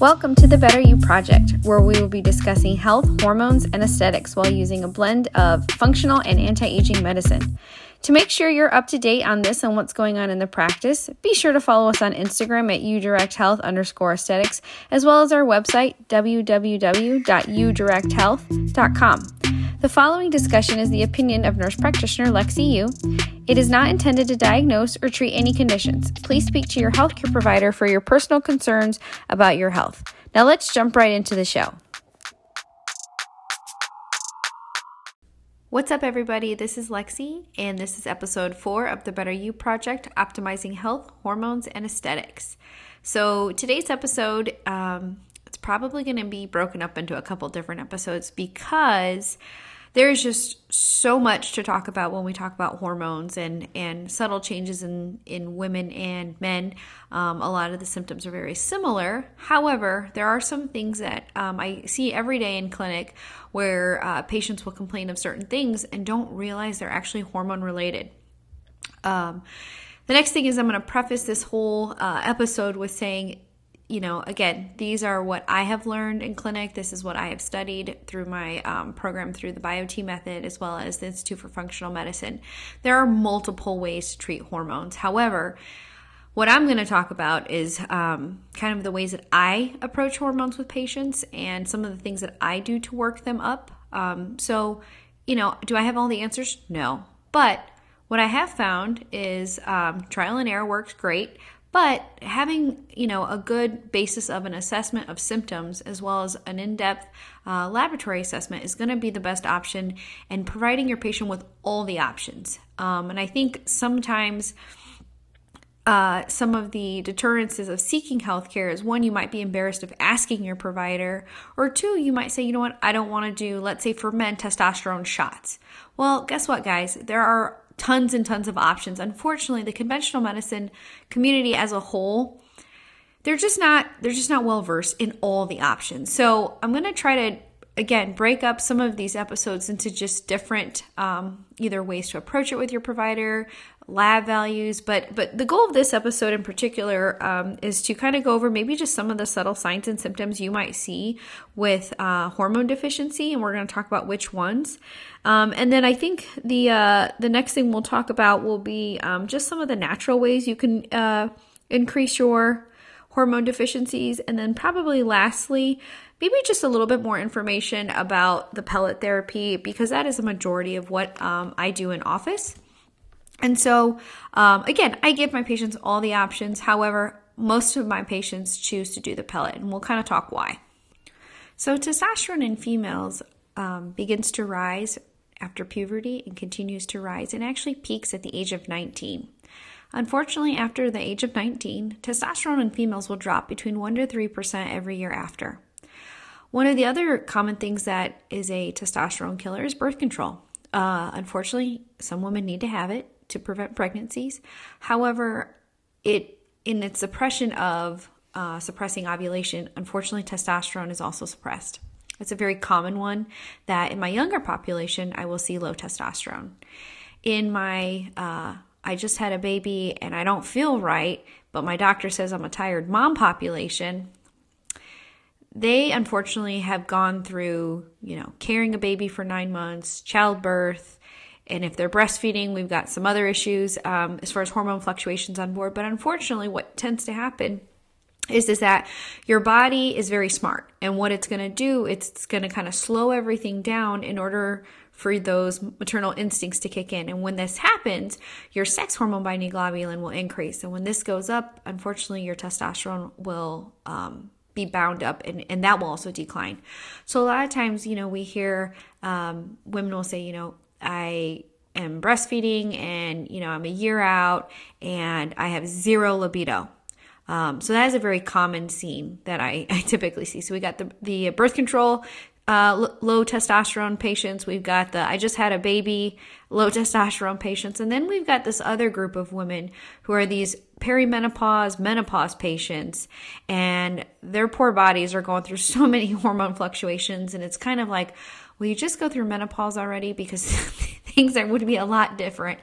Welcome to the Better You Project, where we will be discussing health, hormones, and aesthetics while using a blend of functional and anti-aging medicine. To make sure you're up to date on this and what's going on in the practice, be sure to follow us on Instagram at udirecthealth_aesthetics, as well as our website, www.udirecthealth.com. The following discussion is the opinion of nurse practitioner Lexi Yu. It is not intended to diagnose or treat any conditions. Please speak to your healthcare provider for your personal concerns about your health. Now let's jump right into the show. What's up, everybody? This is Lexi, and this is episode 4 of the Better You Project, Optimizing Health, Hormones, and Aesthetics. So today's episode, it's probably going to be broken up into a couple different episodes because there's just so much to talk about when we talk about hormones and subtle changes in women and men. A lot of the symptoms are very similar. However, there are some things that I see every day in clinic where patients will complain of certain things and don't realize they're actually hormone related. The next thing is I'm going to preface this whole episode with saying, you know, again, these are what I have learned in clinic. This is what I have studied through my program through the BioT method, as well as the Institute for Functional Medicine. There are multiple ways to treat hormones. However, what I'm going to talk about is kind of the ways that I approach hormones with patients and some of the things that I do to work them up. So, you know, do I have all the answers? No. But what I have found is trial and error works great. But having, you know, a good basis of an assessment of symptoms as well as an in-depth laboratory assessment is going to be the best option, and providing your patient with all the options. And I think sometimes some of the deterrences of seeking healthcare is, one, you might be embarrassed of asking your provider, or two, you might say, you know what, I don't want to do, let's say for men, testosterone shots. Well, guess what, guys? There are tons and tons of options. Unfortunately, the conventional medicine community as a whole, they're just not well versed in all the options. So I'm going to try to, again, break up some of these episodes into just different either ways to approach it with your provider, lab values. But the goal of this episode in particular is to kind of go over maybe just some of the subtle signs and symptoms you might see with hormone deficiency, and we're going to talk about which ones. And then I think the next thing we'll talk about will be just some of the natural ways you can increase your hormone deficiencies. And then probably lastly, maybe just a little bit more information about the pellet therapy, because that is a majority of what I do in office. And so, again, I give my patients all the options. However, most of my patients choose to do the pellet, and we'll kind of talk why. So testosterone in females begins to rise after puberty and continues to rise and actually peaks at the age of 19. Unfortunately, after the age of 19, testosterone in females will drop between 1% to 3% every year after. One of the other common things that is a testosterone killer is birth control. Unfortunately, some women need to have it to prevent pregnancies. However, it in its suppression of suppressing ovulation, unfortunately, testosterone is also suppressed. It's a very common one that in my younger population, I will see low testosterone. In my, I just had a baby and I don't feel right, but my doctor says I'm a tired mom population, they unfortunately have gone through, you know, carrying a baby for 9 months, childbirth, and if they're breastfeeding, we've got some other issues as far as hormone fluctuations on board. But unfortunately, what tends to happen is that your body is very smart, and what it's going to do, it's going to kind of slow everything down in order for those maternal instincts to kick in. And when this happens, your sex hormone binding globulin will increase. And when this goes up, unfortunately, your testosterone will be bound up, and that will also decline. So a lot of times, you know, we hear women will say, you know, I am breastfeeding and, you know, I'm a year out and I have zero libido. So that is a very common scene that I typically see. So we got the birth control, low testosterone patients. We've got the, I just had a baby, low testosterone patients. And then we've got this other group of women who are these perimenopause, menopause patients, and their poor bodies are going through so many hormone fluctuations. And it's kind of like, well, you just go through menopause already, because things that would be a lot different,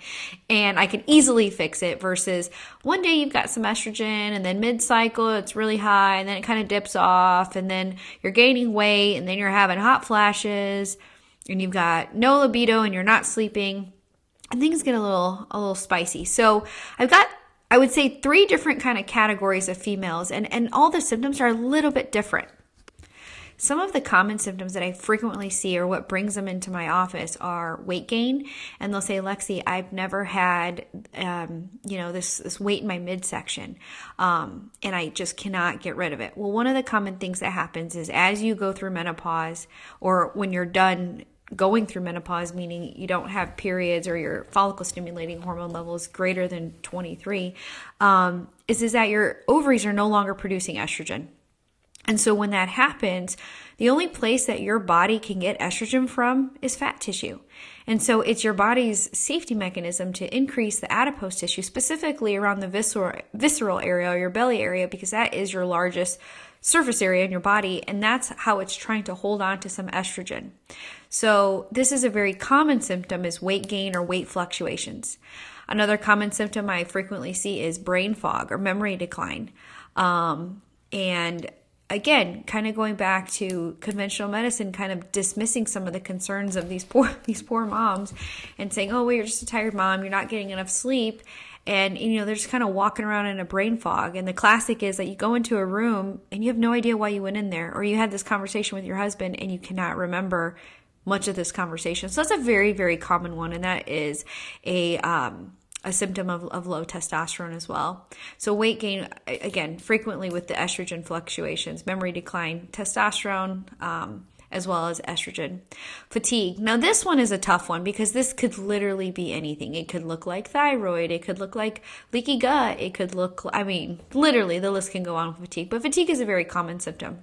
and I could easily fix it versus one day you've got some estrogen and then mid-cycle it's really high and then it kind of dips off and then you're gaining weight and then you're having hot flashes and you've got no libido and you're not sleeping and things get a little spicy. So I've got, I would say, three different kind of categories of females, and all the symptoms are a little bit different. Some of the common symptoms that I frequently see or what brings them into my office are weight gain. And they'll say, Lexi, I've never had, this weight in my midsection. And I just cannot get rid of it. Well, one of the common things that happens is as you go through menopause, or when you're done going through menopause, meaning you don't have periods or your follicle stimulating hormone level is greater than 23, is that your ovaries are no longer producing estrogen. And so when that happens, the only place that your body can get estrogen from is fat tissue. And so it's your body's safety mechanism to increase the adipose tissue, specifically around the visceral area or your belly area, because that is your largest surface area in your body, and that's how it's trying to hold on to some estrogen. So this is a very common symptom, is weight gain or weight fluctuations. Another common symptom I frequently see is brain fog or memory decline. And again, kind of going back to conventional medicine, kind of dismissing some of the concerns of these poor moms and saying, oh, well, you're just a tired mom, you're not getting enough sleep. And, they're just kind of walking around in a brain fog. And the classic is that you go into a room and you have no idea why you went in there, or you had this conversation with your husband and you cannot remember much of this conversation. So that's a very, very common one. And that is a symptom of low testosterone as well. So weight gain, again, frequently with the estrogen fluctuations, memory decline, testosterone, as well as estrogen. Fatigue. Now this one is a tough one because this could literally be anything. It could look like thyroid. It could look like leaky gut. It could look, literally the list can go on with fatigue, but fatigue is a very common symptom.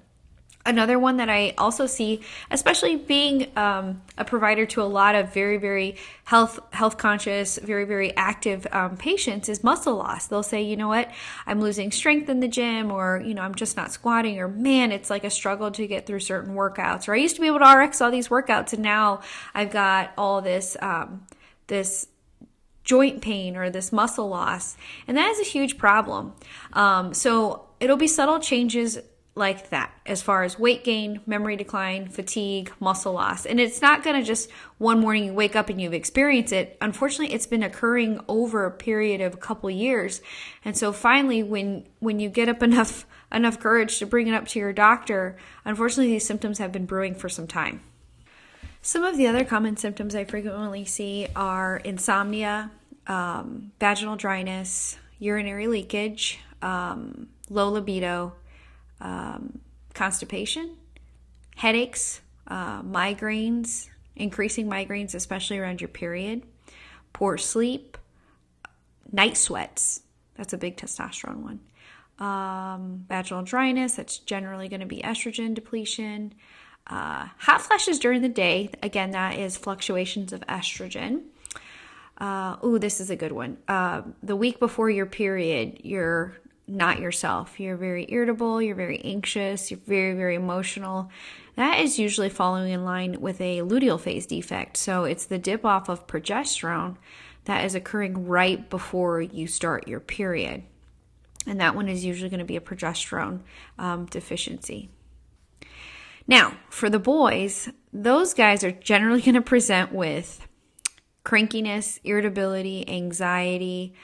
Another one that I also see, especially being a provider to a lot of very, very health conscious, very, very active patients, is muscle loss. They'll say, you know what, I'm losing strength in the gym, or, I'm just not squatting, or man, it's like a struggle to get through certain workouts. Or I used to be able to RX all these workouts, and now I've got all this, this joint pain or this muscle loss. And that is a huge problem. So it'll be subtle changes like that, as far as weight gain, memory decline, fatigue, muscle loss. And it's not going to just one morning you wake up and you've experienced it. Unfortunately, it's been occurring over a period of a couple years. And so finally, when you get up enough courage to bring it up to your doctor, unfortunately, these symptoms have been brewing for some time. Some of the other common symptoms I frequently see are insomnia, vaginal dryness, urinary leakage, low libido, constipation, headaches, migraines, increasing migraines, especially around your period, poor sleep, night sweats. That's a big testosterone one. Vaginal dryness. That's generally going to be estrogen depletion. Hot flashes during the day. Again, that is fluctuations of estrogen. This is a good one. The week before your period, you're not yourself. You're very irritable, you're very anxious, you're very, very emotional. That is usually following in line with a luteal phase defect. So it's the dip off of progesterone that is occurring right before you start your period. And that one is usually going to be a progesterone deficiency. Now, for the boys, those guys are generally going to present with crankiness, irritability, anxiety,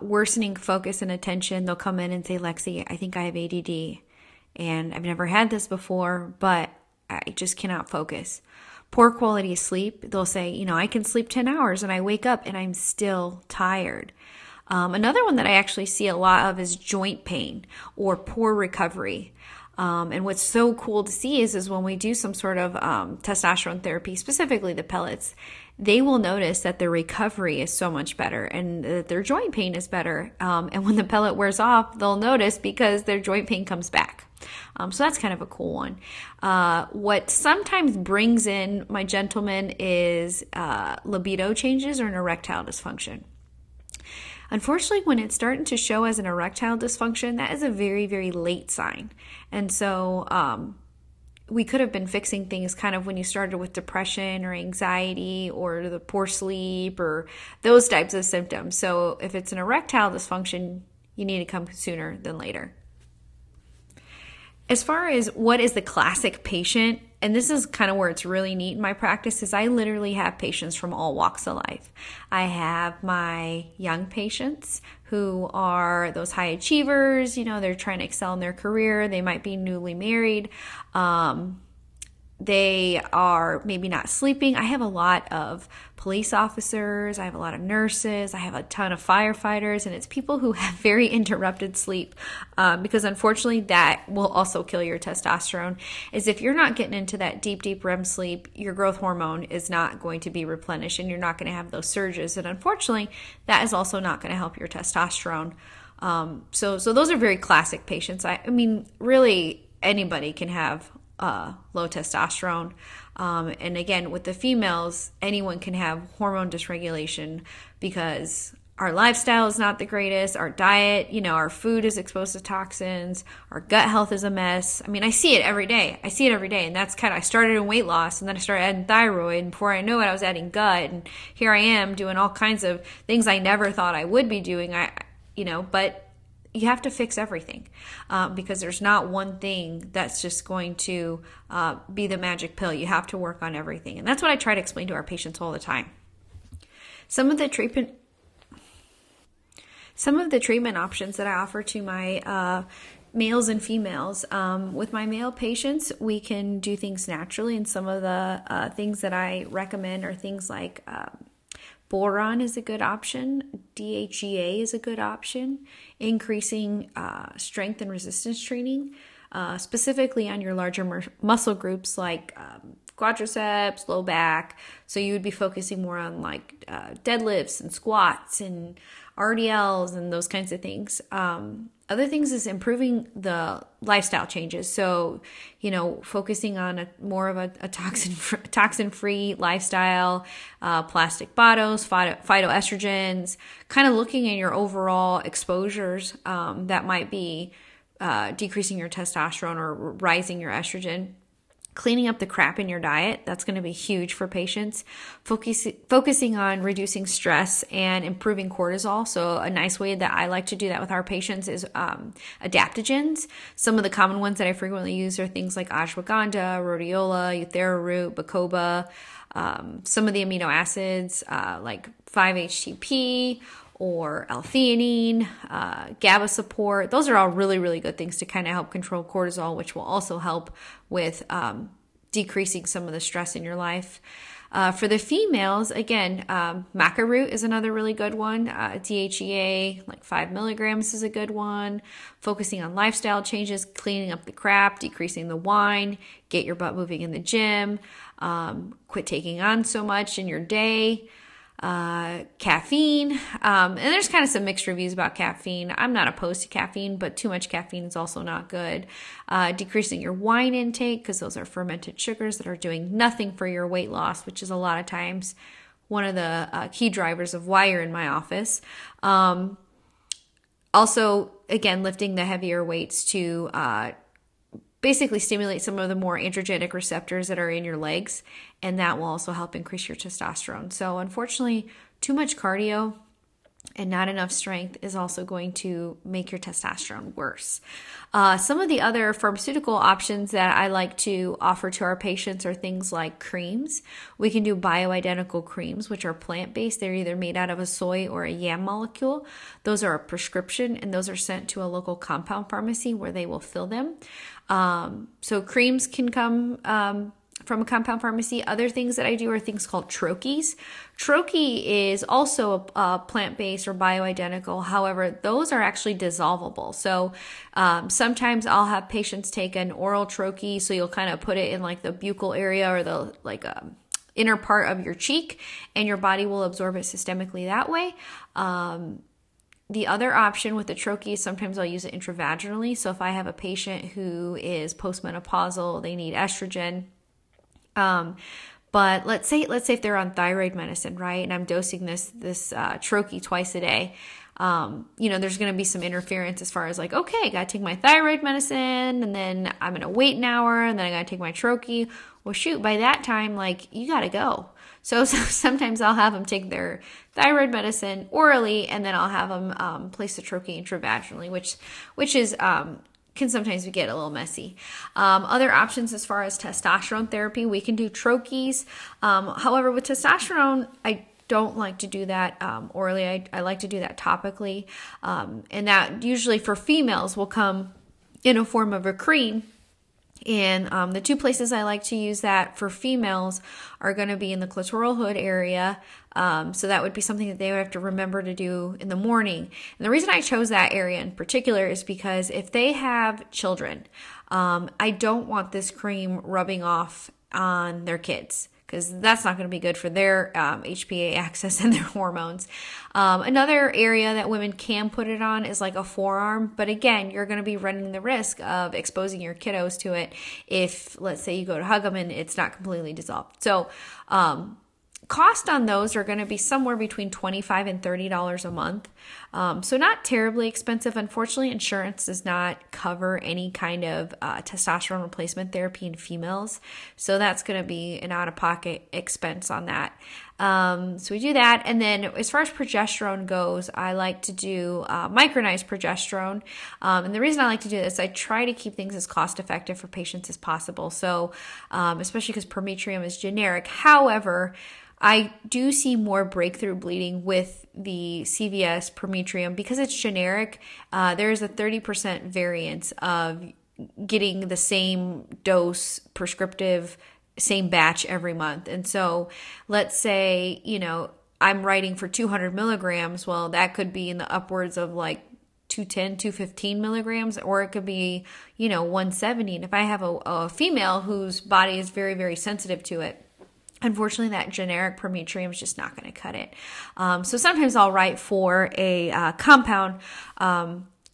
worsening focus and attention. They'll come in and say, Lexi, I think I have ADD and I've never had this before, but I just cannot focus. Poor quality sleep. They'll say, I can sleep 10 hours and I wake up and I'm still tired. Another one that I actually see a lot of is joint pain or poor recovery. And what's so cool to see is when we do some sort of testosterone therapy, specifically the pellets, they will notice that their recovery is so much better and that their joint pain is better. And when the pellet wears off, they'll notice because their joint pain comes back. So that's kind of a cool one. What sometimes brings in my gentleman is libido changes or an erectile dysfunction. Unfortunately, when it's starting to show as an erectile dysfunction, that is a very, very late sign. And so we could have been fixing things kind of when you started with depression or anxiety or the poor sleep or those types of symptoms. So if it's an erectile dysfunction, you need to come sooner than later. As far as what is the classic patient, and this is kind of where it's really neat in my practice, is I literally have patients from all walks of life. I have my young patients who are those high achievers, you know, they're trying to excel in their career, they might be newly married, they are maybe not sleeping. I have a lot of police officers, I have a lot of nurses, I have a ton of firefighters, and it's people who have very interrupted sleep because unfortunately that will also kill your testosterone. Is if you're not getting into that deep, deep REM sleep, your growth hormone is not going to be replenished and you're not going to have those surges. And unfortunately, that is also not going to help your testosterone. So those are very classic patients. I mean, really anybody can have low testosterone. And again, with the females, anyone can have hormone dysregulation because our lifestyle is not the greatest, our diet, you know, our food is exposed to toxins, our gut health is a mess. I mean, I see it every day. And that's kind of, I started in weight loss and then I started adding thyroid. And before I knew it, I was adding gut. And here I am doing all kinds of things I never thought I would be doing. But you have to fix everything because there's not one thing that's just going to be the magic pill. You have to work on everything. And that's what I try to explain to our patients all the time. Some of the treatment options that I offer to my males and females. With my male patients, we can do things naturally. And some of the things that I recommend are things like boron is a good option. DHEA is a good option. Increasing strength and resistance training, specifically on your larger muscle groups like quadriceps, low back. So you would be focusing more on like deadlifts and squats and RDLs and those kinds of things. Other things is improving the lifestyle changes. So, you know, focusing on more of a toxin-free lifestyle, plastic bottles, phytoestrogens, kind of looking at your overall exposures that might be decreasing your testosterone or rising your estrogen. Cleaning up the crap in your diet, that's going to be huge for patients. Focusing on reducing stress and improving cortisol. So a nice way that I like to do that with our patients is adaptogens. Some of the common ones that I frequently use are things like ashwagandha, rhodiola, euthera root, bacopa, some of the amino acids like 5-HTP, or L-theanine, GABA support. Those are all really, really good things to kind of help control cortisol, which will also help with decreasing some of the stress in your life. For the females, again, maca root is another really good one. DHEA, like 5 milligrams is a good one. Focusing on lifestyle changes, cleaning up the crap, decreasing the wine, get your butt moving in the gym, quit taking on so much in your day. Caffeine, and there's kind of some mixed reviews about caffeine. I'm not opposed to caffeine, but too much caffeine is also not good. Decreasing your wine intake because those are fermented sugars that are doing nothing for your weight loss, which is a lot of times one of the key drivers of why you're in my office. Also, again, lifting the heavier weights to basically stimulate some of the more androgenic receptors that are in your legs, and that will also help increase your testosterone. So unfortunately, too much cardio and not enough strength is also going to make your testosterone worse. Some of the other pharmaceutical options that I like to offer to our patients are things like creams. We can do bioidentical creams, which are plant-based. They're either made out of a soy or a yam molecule. Those are a prescription, and those are sent to a local compound pharmacy where they will fill them. So creams can come from a compound pharmacy. Other things that I do are things called trochees. Troche is also a plant-based or bioidentical. However, those are actually dissolvable. So sometimes I'll have patients take an oral troche. So you'll kind of put it in like the buccal area or the inner part of your cheek, and your body will absorb it systemically that way. The other option with the troche, sometimes I'll use it intravaginally. So if I have a patient who is postmenopausal, they need estrogen. But let's say if they're on thyroid medicine, right? And I'm dosing this troche twice a day. you know, there's going to be some interference as far as like, okay, I got to take my thyroid medicine and then I'm going to wait an hour and then I got to take my troche. Well, shoot, by that time, like, you got to go. So sometimes I'll have them take their thyroid medicine orally, and then I'll have them place the troche intravaginally, which is can sometimes get a little messy. Other options as far as testosterone therapy, we can do troches. However, with testosterone, I don't like to do that orally. I like to do that topically, and that usually for females will come in a form of a cream. And the two places I like to use that for females are going to be in the clitoral hood area. So that would be something that they would have to remember to do in the morning. And the reason I chose that area in particular is because if they have children, I don't want this cream rubbing off on their kids, because that's not going to be good for their HPA axis and their hormones. Another area that women can put it on is like a forearm. But again, you're going to be running the risk of exposing your kiddos to it if, let's say, you go to hug them and it's not completely dissolved. So cost on those are going to be somewhere between $25 and $30 a month. So not terribly expensive. Unfortunately, insurance does not cover any kind of testosterone replacement therapy in females. So that's going to be an out-of-pocket expense on that. So we do that. And then as far as progesterone goes, I like to do micronized progesterone. And the reason I like to do this, I try to keep things as cost effective for patients as possible. So especially because Prometrium is generic. However, I do see more breakthrough bleeding with the CVS Prometrium because it's generic. There is a 30% variance of getting the same dose prescriptive, same batch every month. And so let's say, you know, I'm writing for 200 milligrams. Well, that could be in the upwards of like 210, 215 milligrams, or it could be, you know, 170. And if I have a female whose body is very, very sensitive to it, unfortunately, that generic Prometrium is just not going to cut it. So sometimes I'll write for a compound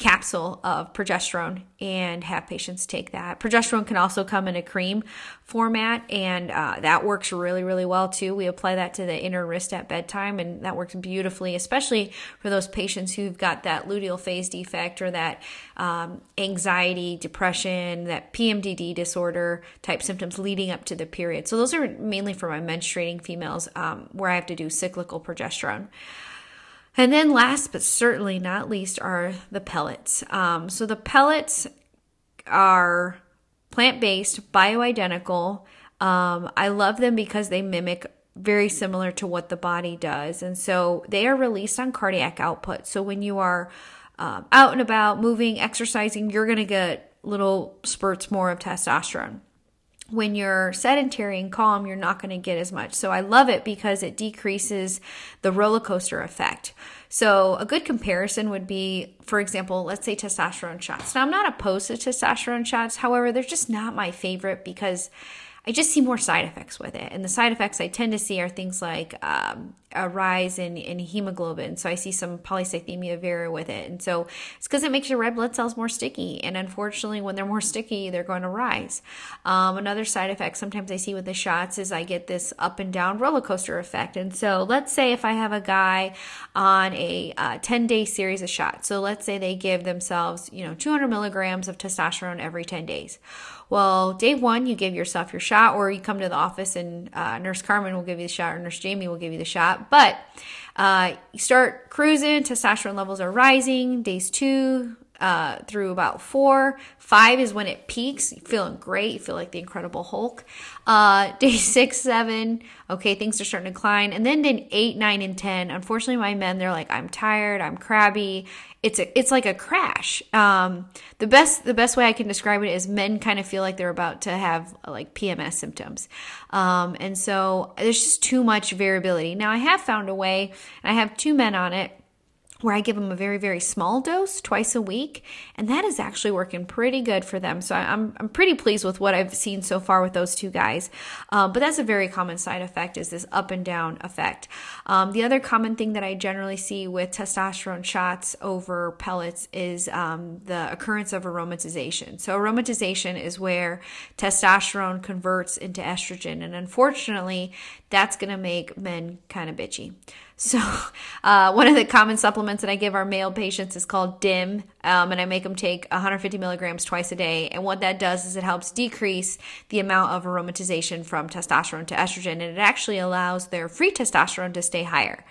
capsule of progesterone and have patients take that. Progesterone can also come in a cream format, and that works really, really well too. We apply that to the inner wrist at bedtime, and that works beautifully, especially for those patients who've got that luteal phase defect or that anxiety, depression, that PMDD disorder type symptoms leading up to the period. So those are mainly for my menstruating females where I have to do cyclical progesterone. And then last but certainly not least are the pellets. So the pellets are plant-based, bioidentical. I love them because they mimic very similar to what the body does. And so they are released on cardiac output. So when you are out and about, moving, exercising, you're going to get little spurts more of testosterone. When you're sedentary and calm, you're not going to get as much. So I love it because it decreases the roller coaster effect. So a good comparison would be, for example, let's say testosterone shots. Now, I'm not opposed to testosterone shots. However, they're just not my favorite because I just see more side effects with it. And the side effects I tend to see are things like a rise in hemoglobin. So I see some polycythemia vera with it. And so it's because it makes your red blood cells more sticky. And unfortunately, when they're more sticky, they're going to rise. Another side effect sometimes I see with the shots is I get this up and down roller coaster effect. And so let's say if I have a guy on a 10-day series of shots. So let's say they give themselves, you know, 200 milligrams of testosterone every 10 days. Well, day one, you give yourself your shot, or you come to the office and Nurse Carmen will give you the shot, or Nurse Jamie will give you the shot. But you start cruising, testosterone levels are rising, days two through about 4, 5 is when it peaks. You're feeling great. You feel like the Incredible Hulk. Day 6, 7, okay, things are starting to decline. And then day 8, 9, and 10, unfortunately, my men, they're like, I'm tired, I'm crabby. It's like a crash. The best way I can describe it is men kind of feel like they're about to have like PMS symptoms. And so there's just too much variability. Now I have found a way, and I have two men on it, where I give them a very, very small dose twice a week, and that is actually working pretty good for them. So I'm pretty pleased with what I've seen so far with those two guys. But that's a very common side effect, is this up and down effect. The other common thing that I generally see with testosterone shots over pellets is the occurrence of aromatization. So aromatization is where testosterone converts into estrogen, and unfortunately, that's going to make men kind of bitchy. So one of the common supplements that I give our male patients is called DIM, and I make them take 150 milligrams twice a day. And what that does is it helps decrease the amount of aromatization from testosterone to estrogen, and it actually allows their free testosterone to stay higher.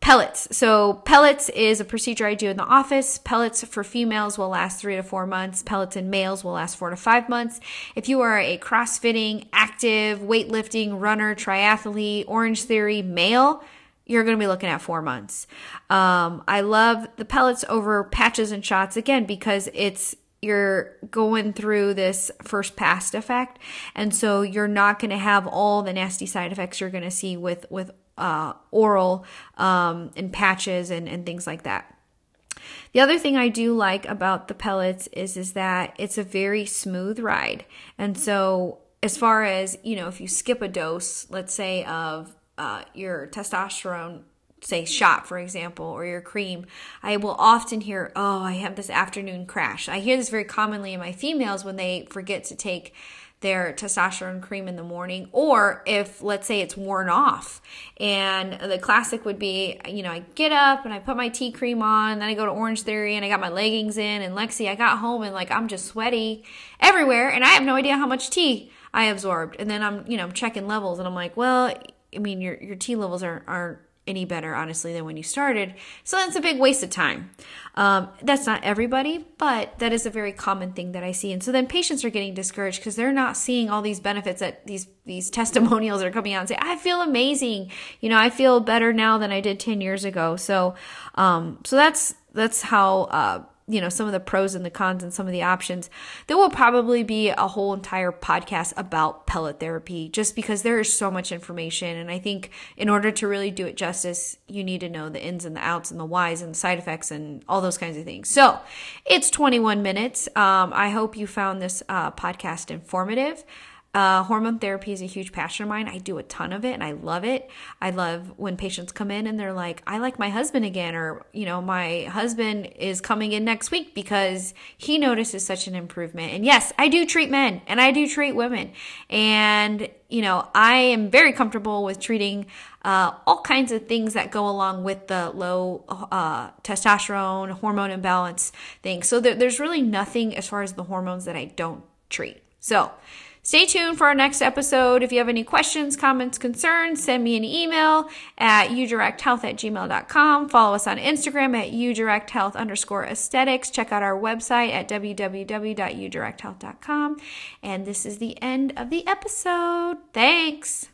Pellets. So pellets is a procedure I do in the office. Pellets for females will last 3 to 4 months. Pellets in males will last 4 to 5 months. If you are a crossfitting, active, weightlifting, runner, triathlete, Orange Theory male, you're going to be looking at 4 months. I love the pellets over patches and shots, again, because you're going through this first pass effect. And so you're not going to have all the nasty side effects you're going to see with oral and patches and things like that. The other thing I do like about the pellets is that it's a very smooth ride. And so as far as, you know, if you skip a dose, let's say of your testosterone, say shot, for example, or your cream, I will often hear, oh, I have this afternoon crash. I hear this very commonly in my females when they forget to take their testosterone cream in the morning, or if, let's say, it's worn off. And the classic would be, you know, I get up and I put my tea cream on, then I go to Orange Theory and I got my leggings in, and Lexi, I got home and like I'm just sweaty everywhere and I have no idea how much tea I absorbed. And then I'm, you know, I'm checking levels and I'm like, well, I mean, your tea levels aren't any better, honestly, than when you started. So that's a big waste of time. That's not everybody, but that is a very common thing that I see. And so then patients are getting discouraged because they're not seeing all these benefits that these testimonials are coming out and say, I feel amazing. You know, I feel better now than I did 10 years ago. So, so that's how, you know, some of the pros and the cons and some of the options. There will probably be a whole entire podcast about pellet therapy just because there is so much information. And I think in order to really do it justice, you need to know the ins and the outs and the whys and the side effects and all those kinds of things. So it's 21 minutes. I hope you found this podcast informative. Hormone therapy is a huge passion of mine. I do a ton of it and I love it. I love when patients come in and they're like, I like my husband again, or, you know, my husband is coming in next week because he notices such an improvement. And yes, I do treat men and I do treat women. And, you know, I am very comfortable with treating all kinds of things that go along with the low testosterone, hormone imbalance thing. So there's really nothing as far as the hormones that I don't treat. So stay tuned for our next episode. If you have any questions, comments, concerns, send me an email at udirecthealth@gmail.com. Follow us on Instagram at udirecthealth_aesthetics. Check out our website at www.udirecthealth.com. And this is the end of the episode. Thanks.